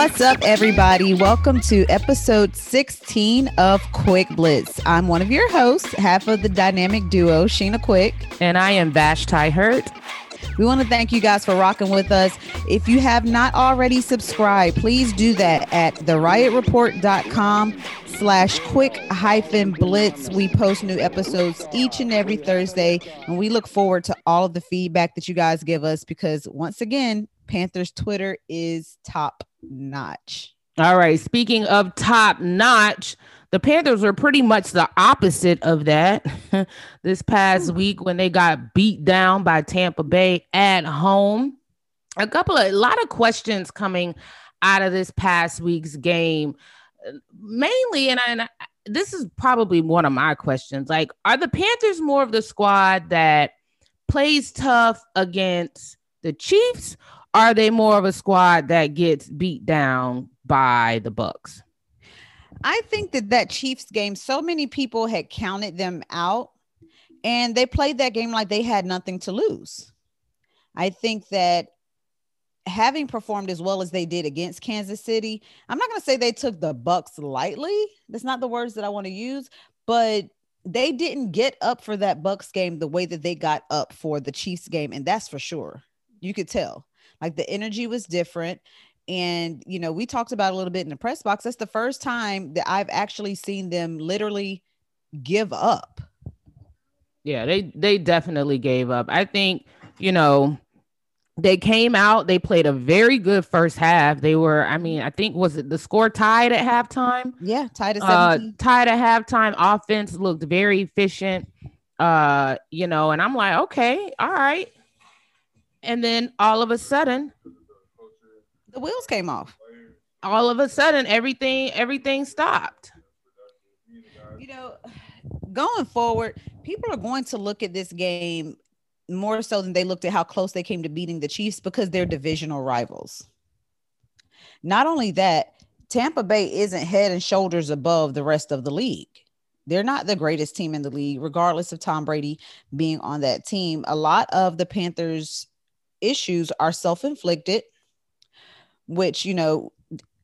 What's up, everybody? Welcome to episode 16 of Quick Blitz. I'm one of your hosts, half of the dynamic duo, Sheena Quick. And I am Vashti Hurt. We want to thank you guys for rocking with us. If you have not already subscribed, please do that at theriotreport.com/quick-blitz. We post new episodes each and every Thursday, and we look forward to all of the feedback that you guys give us because, once again, Panthers Twitter is top notch. All right. Speaking of top notch, the Panthers were pretty much the opposite of that this past week when they got beat down by Tampa Bay at home. A lot of questions coming out of this past week's game, mainly. And this is probably one of my questions. Like, are the Panthers more of the squad that plays tough against the Chiefs? Are they more of a squad that gets beat down by the Bucks? I think that Chiefs game, so many people had counted them out, and they played that game like they had nothing to lose. I think that having performed as well as they did against Kansas City, I'm not going to say they took the Bucks lightly. That's not the words that I want to use, but they didn't get up for that Bucks game the way that they got up for the Chiefs game, and that's for sure. You could tell. Like, the energy was different. And, you know, we talked about a little bit in the press box. That's the first time that I've actually seen them literally give up. Yeah, they definitely gave up. I think, you know, they came out, they played a very good first half. They were, I mean, I think, was it the score tied at halftime? Yeah, tied at 17. Tied at halftime. Offense looked very efficient, you know, and I'm like, okay, all right. And then all of a sudden, the wheels came off. All of a sudden, everything stopped. You know, going forward, people are going to look at this game more so than they looked at how close they came to beating the Chiefs because they're divisional rivals. Not only that, Tampa Bay isn't head and shoulders above the rest of the league. They're not the greatest team in the league, regardless of Tom Brady being on that team. A lot of the Panthers' issues are self-inflicted, which, you know,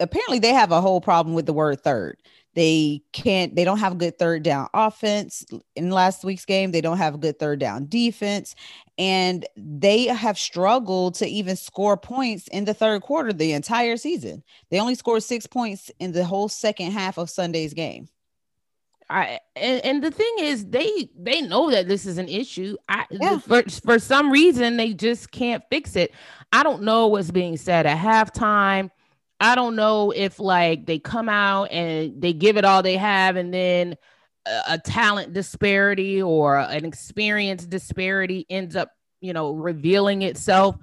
apparently they have a whole problem with the word third. They don't have a good third down offense. In last week's game, they don't have a good third down defense, and they have struggled to even score points in the third quarter the entire season. They only scored 6 points in the whole second half of Sunday's game. And the thing is, they know that this is an issue. For some reason, they just can't fix it. I don't know what's being said at halftime. I don't know if, like, they come out and they give it all they have, and then a talent disparity or an experience disparity ends up, you know, revealing itself.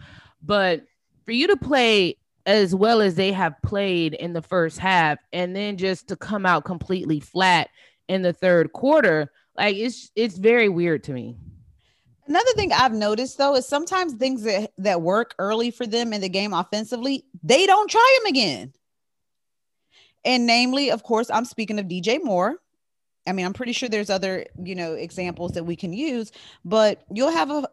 But for you to play as well as they have played in the first half and then just to come out completely flat in the third quarter, like, it's very weird to me. Another thing I've noticed, though, is sometimes things that work early for them in the game offensively, they don't try them again. And namely, of course, I'm speaking of DJ Moore. I mean, I'm pretty sure there's other, you know, examples that we can use, but you'll have a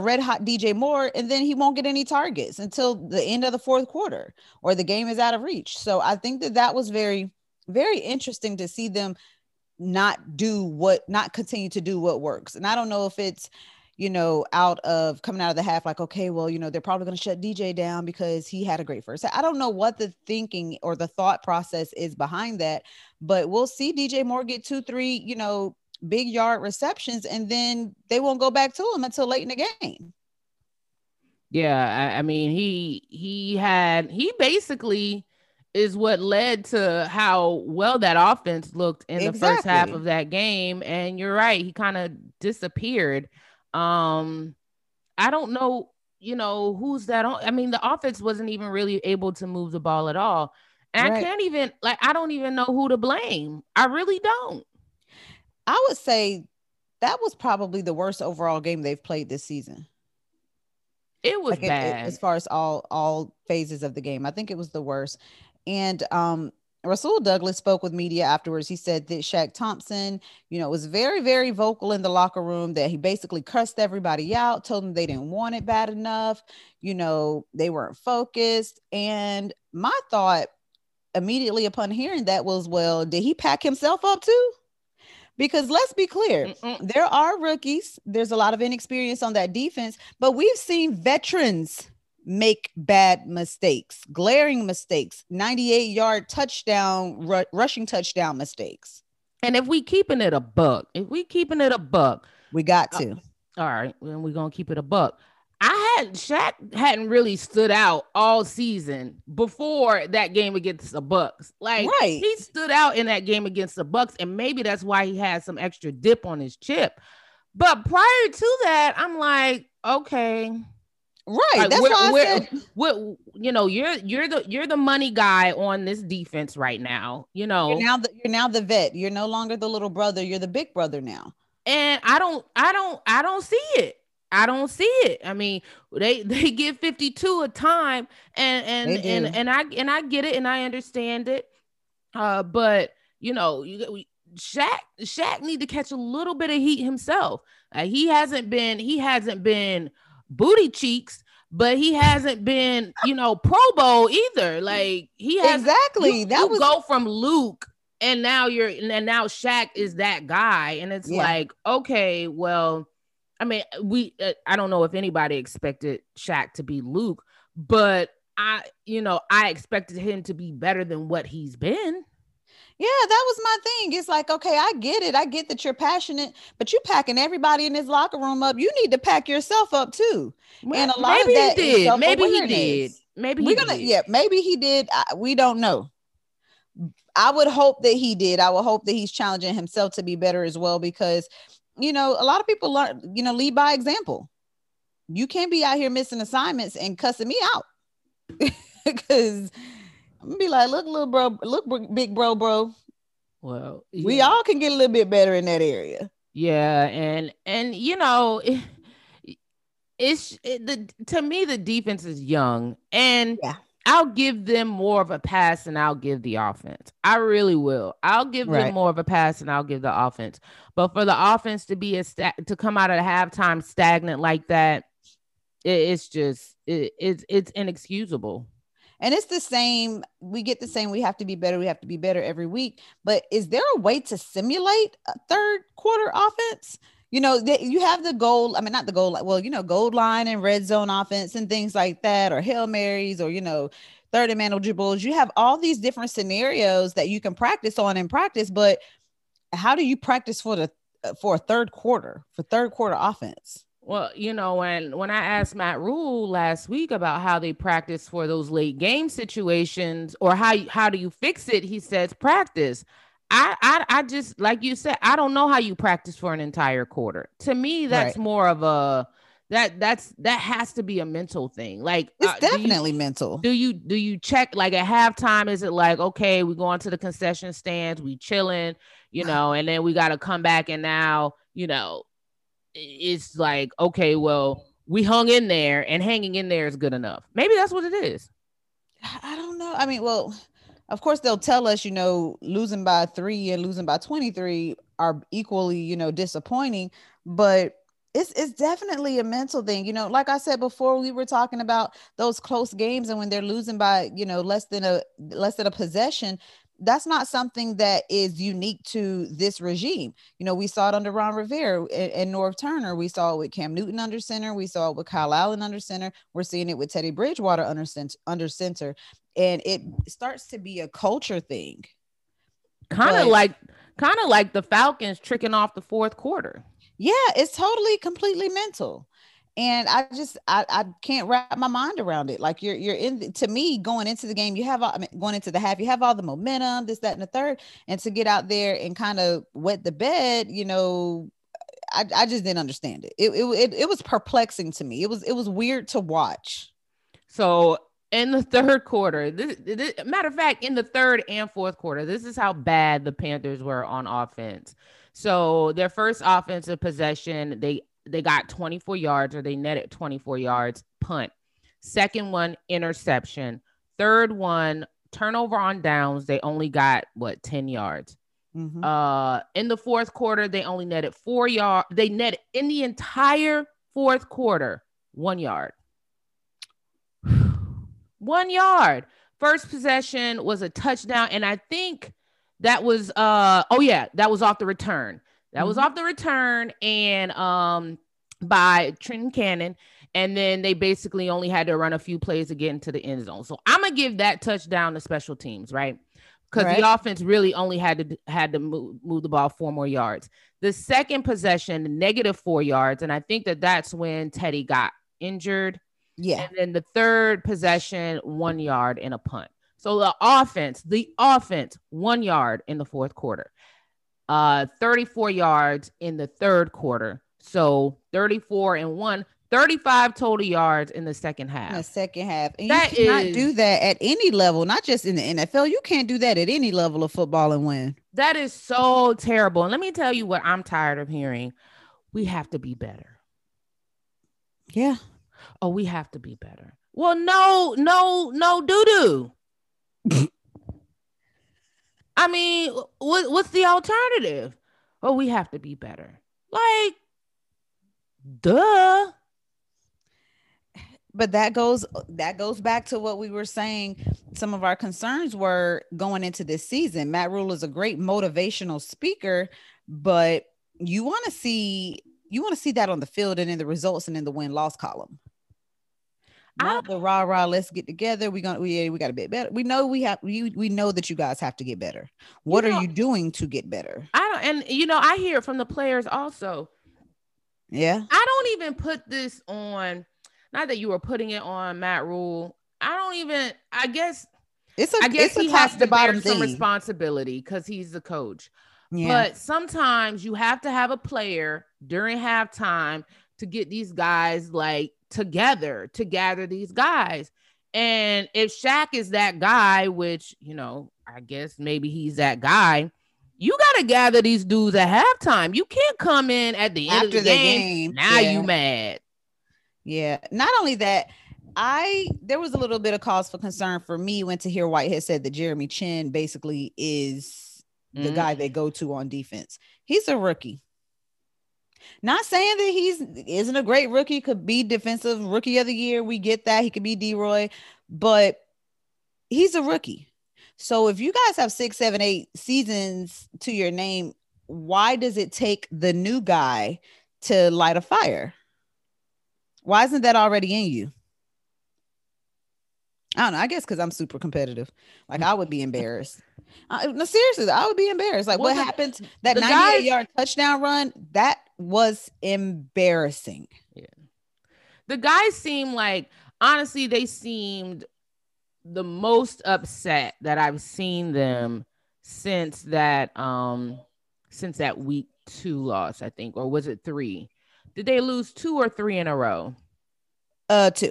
red hot DJ Moore, and then he won't get any targets until the end of the fourth quarter or the game is out of reach. So I think that was very, very interesting to see them not continue to do what works. And I don't know if it's, you know, coming out of the half, like, okay, well, you know, they're probably going to shut DJ down because he had a great first. I don't know what the thinking or the thought process is behind that, but we'll see DJ Moore get 2-3, you know, big yard receptions, and then they won't go back to him until late in the game. Yeah. I mean, he basically is what led to how well that offense looked in the first half of that game. And you're right. He kind of disappeared. I don't know, you know, who's that on. I mean, the offense wasn't even really able to move the ball at all. And right. I don't even know who to blame. I really don't. I would say that was probably the worst overall game they've played this season. It was bad. As far as all phases of the game, I think it was the worst. And Rasul Douglas spoke with media afterwards. He said that Shaq Thompson, was very, very vocal in the locker room, that he basically cursed everybody out, told them they didn't want it bad enough. They weren't focused. And my thought immediately upon hearing that was, well, did he pack himself up too? Because let's be clear, there are rookies. There's a lot of inexperience on that defense, but we've seen veterans make bad mistakes, glaring mistakes, 98-yard touchdown, rushing touchdown mistakes. And if we keeping it a buck, we got to. All right, then we're gonna keep it a buck. Shaq hadn't really stood out all season before that game against the Bucks. He stood out in that game against the Bucks, and maybe that's why he had some extra dip on his chip. But prior to that, I'm like, okay. Right. That's why I said, you're the money guy on this defense right now. You're now the vet. You're no longer the little brother. You're the big brother now. And I don't see it. I don't see it. I mean, they give 52 a time and I get it and I understand it. But Shaq need to catch a little bit of heat himself. He hasn't been booty cheeks, but he hasn't been, Pro Bowl either. You go from Luke and now Shaq is that guy. And it's okay, well, I mean, I don't know if anybody expected Shaq to be Luke, but I expected him to be better than what he's been. Yeah, that was my thing. It's like, okay, I get it. I get that you're passionate, but you packing everybody in this locker room up. You need to pack yourself up too. Well, and a lot of that is self-awareness. Maybe he did. We don't know. I would hope that he did. I would hope that he's challenging himself to be better as well, because a lot of people learn, lead by example. You can't be out here missing assignments and cussing me out because I'm gonna be like, look, little bro, look, big bro. Well, yeah. We all can get a little bit better in that area. Yeah, and to me the defense is young, and I'll give them more of a pass and I'll give the offense. I really will. I'll give them more of a pass and I'll give the offense. But for the offense to be to come out at halftime stagnant like that, it's inexcusable. And it's the same. We get the same. We have to be better. We have to be better every week. But is there a way to simulate a third quarter offense? You have the goal. I mean, not the goal. Well, goal line and red zone offense and things like that, or Hail Marys, or, third and manageables. You have all these different scenarios that you can practice on and practice. But how do you practice for a third quarter offense? Well, when I asked Matt Rule last week about how they practice for those late game situations, or how do you fix it, he says practice. I just, like you said, I don't know how you practice for an entire quarter. To me, that's more of a that has to be a mental thing. Like, it's definitely mental. Do you check, like, at halftime? Is it like, okay, we going to the concession stands, we chilling, and then we got to come back, and now it's like, okay, well, we hung in there, and hanging in there is good enough. Maybe that's what it is. I don't know. I mean, well, of course they'll tell us, losing by 3 and losing by 23 are equally, disappointing, but it's definitely a mental thing. Like I said before, we were talking about those close games, and when they're losing by, less than a possession, that's not something that is unique to this regime. We saw it under Ron Rivera and Norv Turner. We saw it with Cam Newton under center. We saw it with Kyle Allen under center. We're seeing it with Teddy Bridgewater under center. And it starts to be a culture thing. Kind of like the Falcons tricking off the fourth quarter. Yeah, it's totally, completely mental. And I just, I can't wrap my mind around it. Like, you're to me, going into the game, going into the half, you have all the momentum, this, that, and the third, and to get out there and kind of wet the bed, I just didn't understand it. It was perplexing to me. It was weird to watch. So in the third quarter, matter of fact, in the third and fourth quarter, this is how bad the Panthers were on offense. So their first offensive possession, they got 24 yards, or they netted 24 yards, punt. Second one, interception. Third one, Turnover on downs, they only got, 10 yards. Mm-hmm. In the fourth quarter, they only netted 4 yards. They netted in the entire fourth quarter, 1 yard. 1 yard. First possession was a touchdown. And I think that was, that was off the return. That was off the return and by Trenton Cannon. And then they basically only had to run a few plays to get into the end zone. So I'm going to give that touchdown to special teams, right? Because the offense really only had to move the ball 4 more yards. The second possession, negative 4 yards. And I think that's when Teddy got injured. Yeah. And then the third possession, 1 yard and a punt. So the offense, 1 yard in the fourth quarter. 34 yards in the third quarter. So 34 and 1. 35 total yards in the second half. And that you cannot do that at any level, not just in the NFL. You can't do that at any level of football and win. That is so terrible. And let me tell you what I'm tired of hearing. We have to be better. Yeah. Oh, we have to be better. Well, no doo-doo. I mean, what's the alternative? Oh, we have to be better. Like, duh. But that goes back to what we were saying. Some of our concerns were going into this season. Matt Rule is a great motivational speaker, but you want to see that on the field and in the results and in the win-loss column. Not the rah-rah, let's get together. We got to be better. We know we know that you guys have to get better. What are you doing to get better? I hear it from the players also. Yeah. I don't even put this on. Not that you were putting it on Matt Rule. I guess he has to bear some responsibility because he's the coach. Yeah. But sometimes you have to have a player during halftime to get these guys gather these guys. And if Shaq is that guy, which, I guess maybe he's that guy, you got to gather these dudes at halftime. You can't come in at the end of the game. Now you mad. Yeah. Not only that, there was a little bit of cause for concern for me when Tahir White had said that Jeremy Chinn basically is the guy they go to on defense. He's a rookie. Not saying that isn't a great rookie, could be defensive rookie of the year. We get that. He could be D-Roy, but he's a rookie. So if you guys have 6, 7, 8 seasons to your name, why does it take the new guy to light a fire? Why isn't that already in you? I don't know. I guess because I'm super competitive. I would be embarrassed. No, seriously, I would be embarrassed. What happens? That 98-yard touchdown run, that was embarrassing. Yeah. The guys seemed honestly, they seemed the most upset that I've seen them since that week 2 loss, I think, or was it 3? Did they lose 2 or 3 in a row? 2.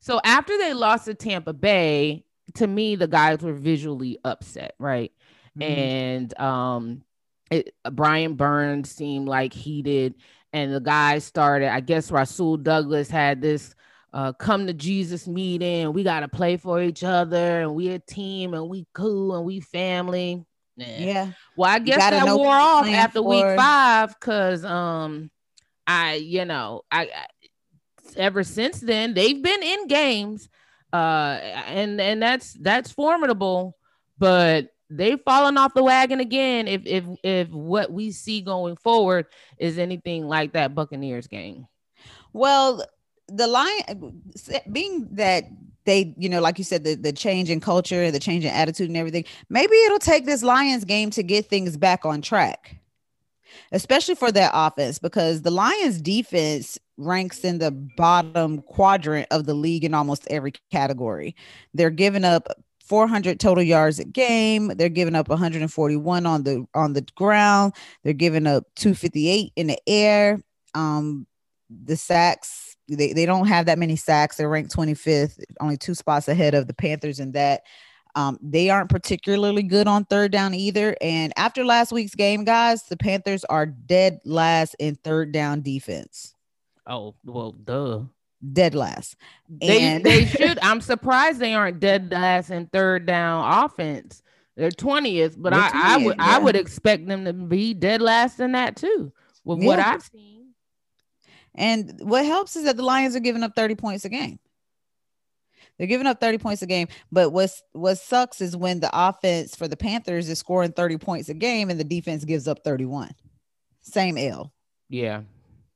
So after they lost to Tampa Bay, to me, the guys were visually upset, right? Mm-hmm. And Brian Burns seemed heated, and the guys started, I guess Rasul Douglas had this come to Jesus meeting. We got to play for each other, and we a team, and we cool, and we family. Yeah. Well, I guess that wore off after week 5 because I ever since then they've been in games, and that's formidable, but they've fallen off the wagon again. If what we see going forward is anything like that Buccaneers game, well, the Lion being that they, like you said, the change in culture, the change in attitude, and everything, maybe it'll take this Lions game to get things back on track, especially for their offense, because the Lions defense ranks in the bottom quadrant of the league in almost every category. They're giving up 400 total yards a game. They're giving up 141 on the ground. They're giving up 258 in the air. The sacks, they don't have that many sacks. They're ranked 25th, only 2 spots ahead of the Panthers in that. They aren't particularly good on third down either. And after last week's game, guys, the Panthers are dead last in third down defense. Oh, well, duh. dead last. And they should. I'm surprised they aren't dead last in third down offense. They're 20th, but I would expect them to be dead last in that too, with what I've seen. And what helps is that the Lions are giving up 30 points a game. They're giving up 30 points a game, but what sucks is when the offense for the Panthers is scoring 30 points a game and the defense gives up 31. Same L. Yeah.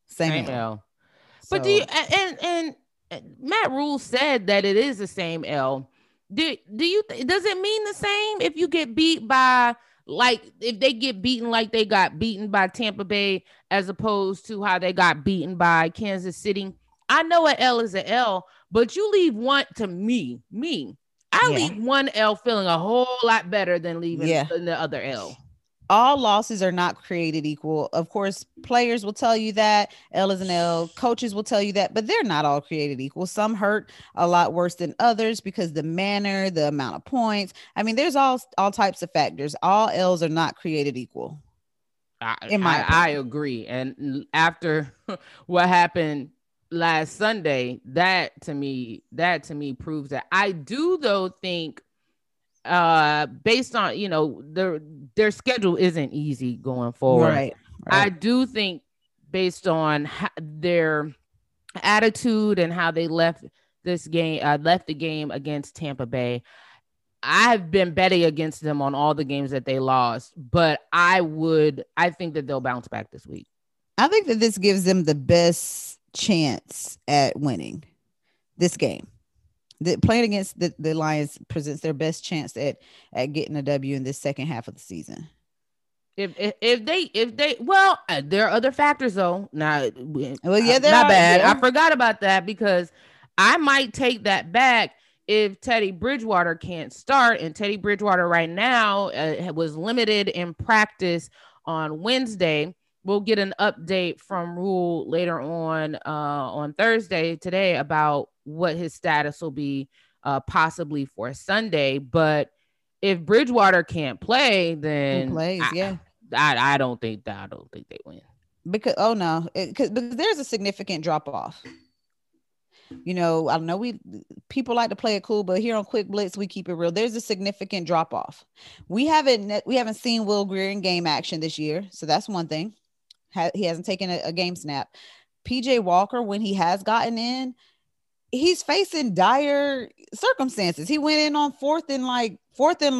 Same L. So, but do you, and Matt Rule said that it is the same L. Does it mean the same if you get beat by, like, if they get beaten like they got beaten by Tampa Bay as opposed to how they got beaten by Kansas City? I know an L is an L, but you leave one to me. I leave one L feeling a whole lot better than leaving the other L. All losses are not created equal. Of course, players will tell you that. L is an L. Coaches will tell you that, but they're not all created equal. Some hurt a lot worse than others because the manner, the amount of points. I mean, there's all types of factors. All L's are not created equal. I agree. And after what happened last Sunday, that to me proves that. I do, though, think based on, you know, their schedule isn't easy going forward. Right. I do think based on their attitude and how they left the game against Tampa Bay, I've been betting against them on all the games that they lost, but I think that they'll bounce back this week. I think that this gives them the best chance at winning this game. Playing against the Lions presents their best chance at getting a W in this second half of the season. If they there are other factors though. I forgot about that because I might take that back if Teddy Bridgewater can't start, and Teddy Bridgewater right now was limited in practice on Wednesday. We'll get an update from Rule later on Thursday today about what his status will be possibly for Sunday. But if Bridgewater can't play, then I don't think that. I don't think they win because there's a significant drop off. You know, I know people like to play it cool, but here on Quick Blitz, we keep it real. There's a significant drop off. We haven't seen Will Greer in game action this year, so that's one thing. He hasn't taken a game snap. PJ Walker, when he has gotten in, he's facing dire circumstances. He went in on fourth and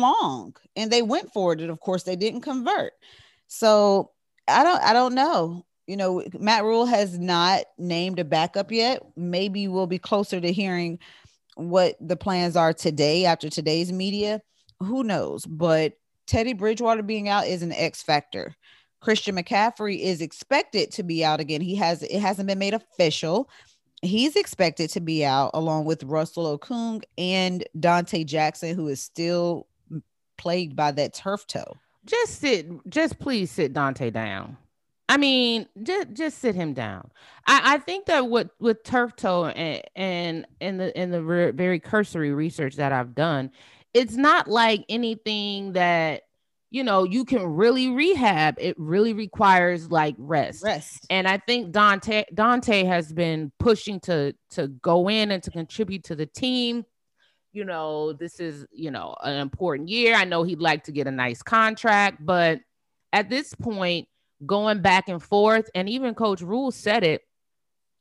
long, and they went for it, and of course they didn't convert. So I don't know. You know, Matt Rule has not named a backup yet. Maybe we'll be closer to hearing what the plans are today after today's media. Who knows? But Teddy Bridgewater being out is an X factor. Christian McCaffrey is expected to be out again. It hasn't been made official. He's expected to be out along with Russell Okung and Dante Jackson, who is still plagued by that turf toe. Please sit Dante down. I mean, just sit him down. I think that with turf toe and in the very cursory research that I've done, it's not like anything that, you know, you can really rehab. It really requires like rest. And I think Dante has been pushing to go in and to contribute to the team. You know, this is, you know, an important year. I know he'd like to get a nice contract, but at this point, going back and forth, and even Coach Rule said it,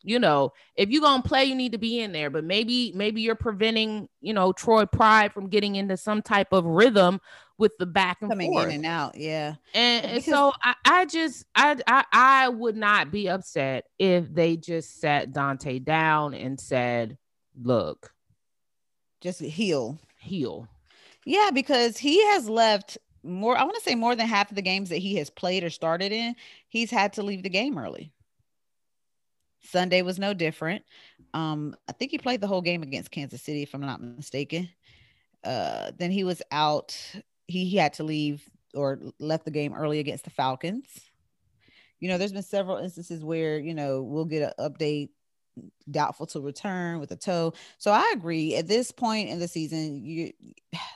you know, if you're going to play, you need to be in there, but maybe you're preventing, you know, Troy Pride from getting into some type of rhythm with the back and coming forth. In and out. Yeah. And so I would not be upset if they just sat Dante down and said, look, just heal. Yeah. Because he has left more than half of the games that he has played or started in, he's had to leave the game early. Sunday was no different. I think he played the whole game against Kansas City, if I'm not mistaken. Then he was out. He had to leave or left the game early against the Falcons. You know, there's been several instances where, you know, we'll get an update, doubtful to return with a toe. So I agree at this point in the season,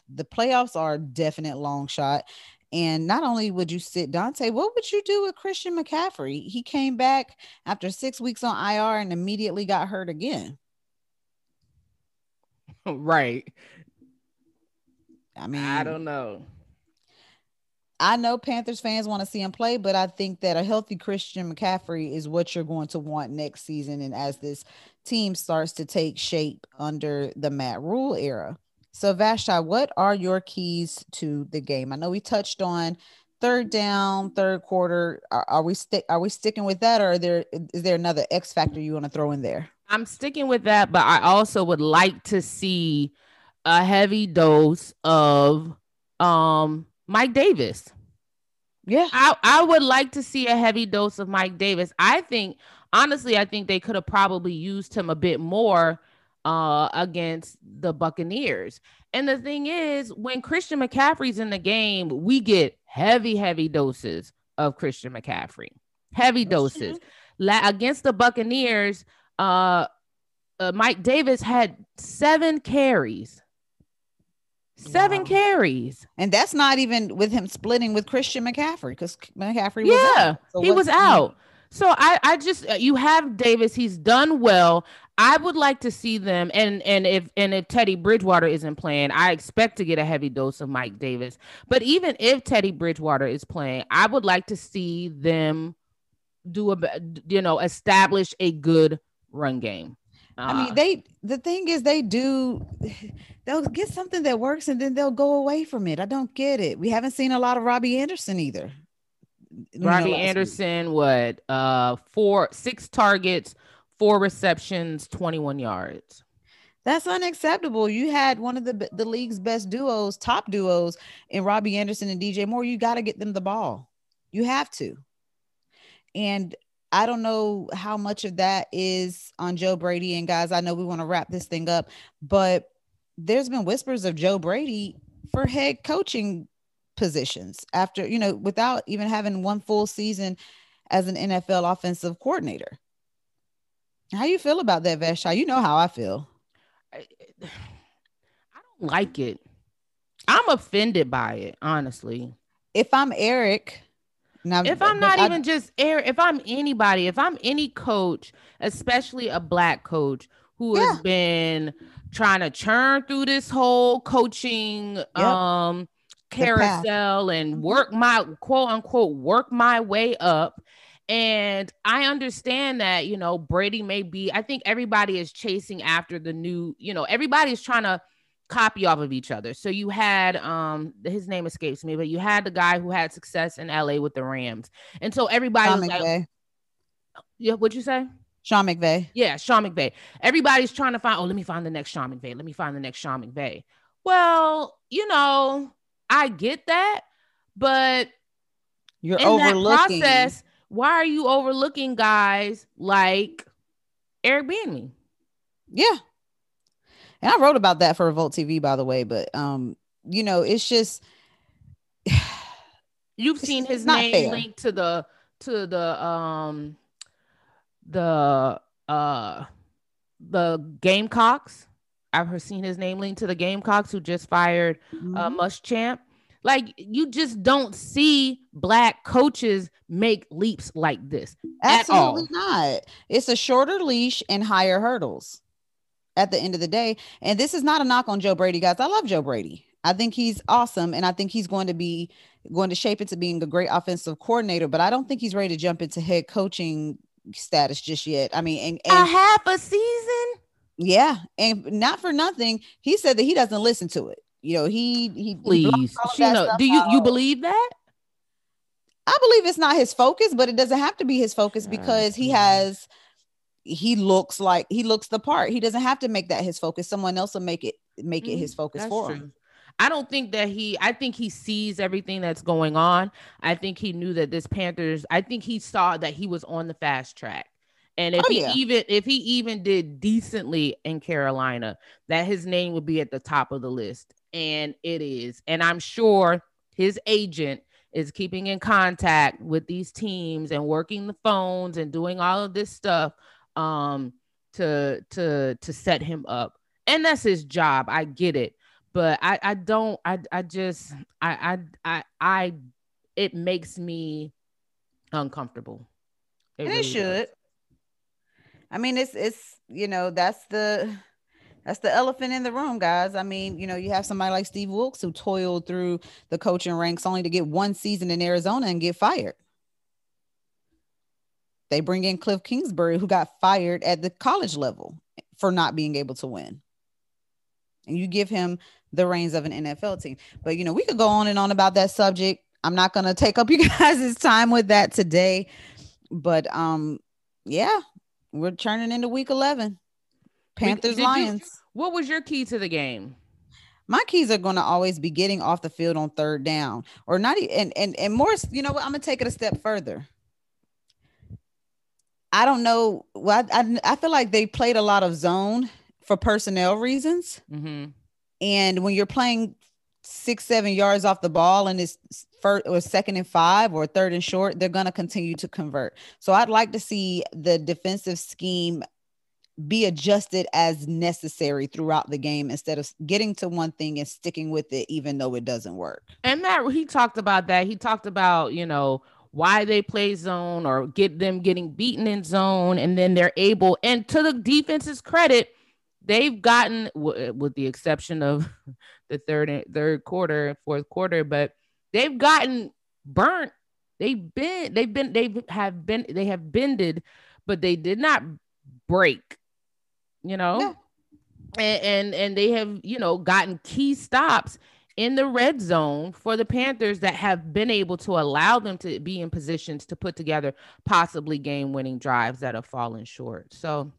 the playoffs are a definite long shot. And not only would you sit Dante, what would you do with Christian McCaffrey? He came back after 6 weeks on IR and immediately got hurt again. Right. I mean, I don't know. I know Panthers fans want to see him play, but I think that a healthy Christian McCaffrey is what you're going to want next season. And as this team starts to take shape under the Matt Rule era. So Vashti, what are your keys to the game? I know we touched on third down, third quarter. Are we sticking with that, or is there another X factor you want to throw in there? I'm sticking with that, but I also would like to see a heavy dose of Mike Davis. Yeah. I would like to see a heavy dose of Mike Davis. I think they could have probably used him a bit more against the Buccaneers. And the thing is, when Christian McCaffrey's in the game, we get heavy doses of Christian McCaffrey. Heavy doses. Against the Buccaneers, Mike Davis had 7 carries. Wow. Carries. And that's not even with him splitting with Christian McCaffrey, because McCaffrey was out. So he was out. So I just, you have Davis. He's done well. I would like to see them. And if Teddy Bridgewater isn't playing, I expect to get a heavy dose of Mike Davis. But even if Teddy Bridgewater is playing, I would like to see them establish a good run game. I mean, they'll get something that works and then they'll go away from it. I don't get it. We haven't seen a lot of Robbie Anderson either. Robbie Anderson, 6 targets, 4 receptions, 21 yards. That's unacceptable. You had one of the league's best duos, top duos in Robbie Anderson and DJ Moore. You got to get them the ball. You have to. And I don't know how much of that is on Joe Brady. And guys, I know we want to wrap this thing up, but there's been whispers of Joe Brady for head coaching positions after, without even having one full season as an NFL offensive coordinator. How you feel about that, Vashti? You know how I feel. I don't like it. I'm offended by it, honestly. If I'm Eric... if I'm anybody, if I'm any coach, especially a black coach who has been trying to churn through this whole coaching carousel and work my way up. And I understand that, Brady may be, I think everybody is chasing after the new, everybody's trying to copy off of each other. So you had his name escapes me, but you had the guy who had success in LA with the Rams. And so everybody was like, yeah, what'd you say? Sean McVay. Yeah, Sean McVay. Everybody's trying to find, let me find the next Sean McVay. Let me find the next Sean McVay. Well, I get that, but you're overlooking that process. Why are you overlooking guys like Eric Bieniemy? Yeah. And I wrote about that for Revolt TV, by the way, but, it's just, you've seen his name linked to the Gamecocks. I've seen his name linked to the Gamecocks, who just fired Muschamp. Like, you just don't see black coaches make leaps like this. Absolutely not. It's a shorter leash and higher hurdles at the end of the day. And this is not a knock on Joe Brady, guys. I love Joe Brady. I think he's awesome. And I think he's going to shape into being a great offensive coordinator, but I don't think he's ready to jump into head coaching status just yet. I mean, and a half a season. Yeah. And not for nothing, he said that he doesn't listen to it. He please. Sheena, do you believe that? I believe it's not his focus, but it doesn't have to be his focus because he looks the part. He doesn't have to make that his focus. Someone else will make it his focus. That's for true. Him. I don't think that I think he sees everything that's going on. I think he knew that I think he saw that he was on the fast track. And if he even did decently in Carolina, that his name would be at the top of the list. And it is. And I'm sure his agent is keeping in contact with these teams and working the phones and doing all of this stuff to set him up. And that's his job. I get it. But it makes me uncomfortable. It really should. I mean, it's, you know, that's the elephant in the room, guys. I mean, you know, you have somebody like Steve Wilkes who toiled through the coaching ranks only to get one season in Arizona and get fired. They bring in Cliff Kingsbury, who got fired at the college level for not being able to win. And you give him the reins of an NFL team. But, you know, we could go on and on about that subject. I'm not going to take up you guys' time with that today. But, yeah, we're turning into week 11. Panthers, Lions. What was your key to the game? My keys are going to always be getting off the field on third down. Or not. And more, you know what, I'm going to take it a step further. I don't know. Well, I feel like they played a lot of zone for personnel reasons. Mm-hmm. And when you're playing 6-7 yards off the ball and it's first or second and 5 or third and short, they're going to continue to convert. So I'd like to see the defensive scheme be adjusted as necessary throughout the game instead of getting to one thing and sticking with it, even though it doesn't work. And Matt, he talked about that. He talked about, you know, why they play zone or get them getting beaten in zone. And then they're able, and to the defense's credit, they've gotten, with the exception of the fourth quarter, but they've gotten burnt. They have bended, but they did not break, you know, yeah. And they have, you know, gotten key stops in the red zone for the Panthers that have been able to allow them to be in positions to put together possibly game-winning drives that have fallen short. So,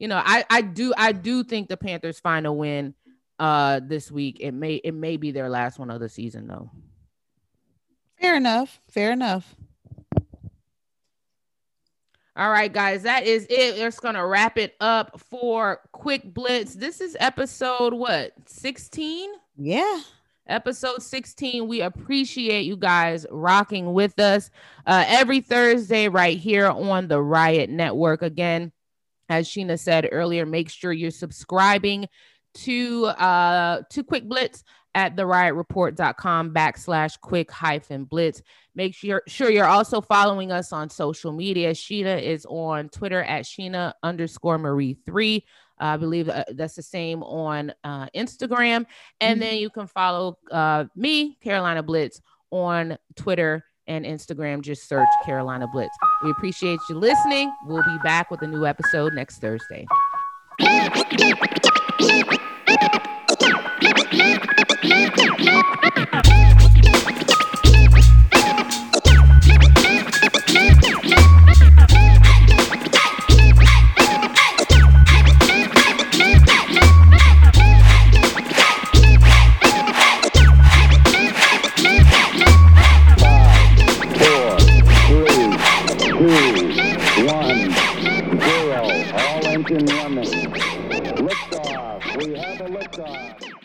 you know, I do think the Panthers find a win this week. It may be their last one of the season, though. Fair enough. All right, guys, that is it. It's going to wrap it up for Quick Blitz. This is episode, what, 16? Yeah. Episode 16. We appreciate you guys rocking with us every Thursday right here on the Riot Network. Again, as Sheena said earlier, make sure you're subscribing to Quick Blitz at theriotreport.com/quick-blitz. Make sure you're also following us on social media. Sheena is on Twitter at Sheena_Marie3. I believe that's the same on Instagram. And then you can follow me, Carolina Blitz, on Twitter and Instagram. Just search Carolina Blitz. We appreciate you listening. We'll be back with a new episode next Thursday. Liftoff. We have a liftoff.